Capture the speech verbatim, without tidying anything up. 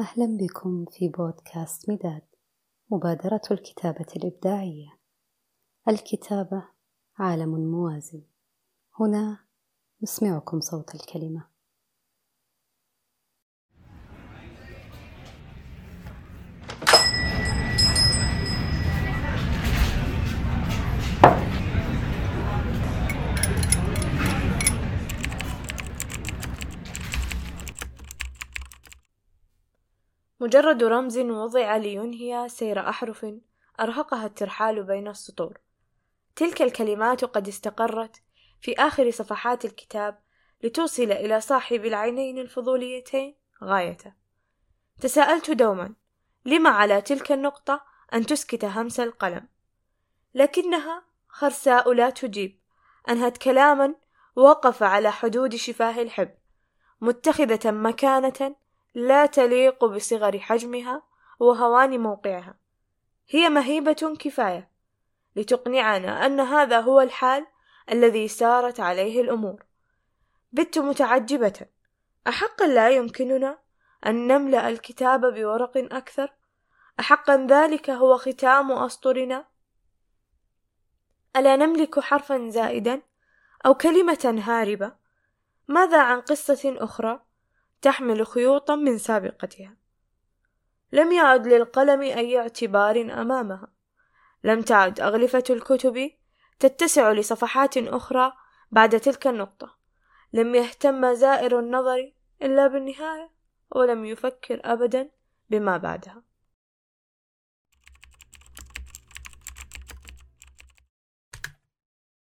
أهلا بكم في بودكاست مداد، مبادرة الكتابة الإبداعية. الكتابة عالم موازي. هنا نسمعكم صوت الكلمة. مجرد رمز وضع لينهي سير أحرف أرهقها الترحال بين السطور. تلك الكلمات قد استقرت في آخر صفحات الكتاب لتوصل إلى صاحب العينين الفضوليتين غايته. تساءلت دوما لما على تلك النقطة أن تسكت همس القلم، لكنها خرساء لا تجيب. أنهت كلاما وقف على حدود شفاه الحبل، متخذة مكانة لا تليق بصغر حجمها وهوان موقعها. هي مهيبة كفاية لتقنعنا أن هذا هو الحال الذي سارت عليه الأمور. بت متعجبة، أحقا لا يمكننا أن نملأ الكتاب بورق أكثر؟ أحقا ذلك هو ختام أسطرنا؟ ألا نملك حرفا زائدا أو كلمة هاربة؟ ماذا عن قصة أخرى تحمل خيوطا من سابقتها؟ لم يعد للقلم أي اعتبار أمامها. لم تعد أغلفة الكتب تتسع لصفحات أخرى بعد تلك النقطة. لم يهتم زائر النظر إلا بالنهاية، ولم يفكر أبدا بما بعدها.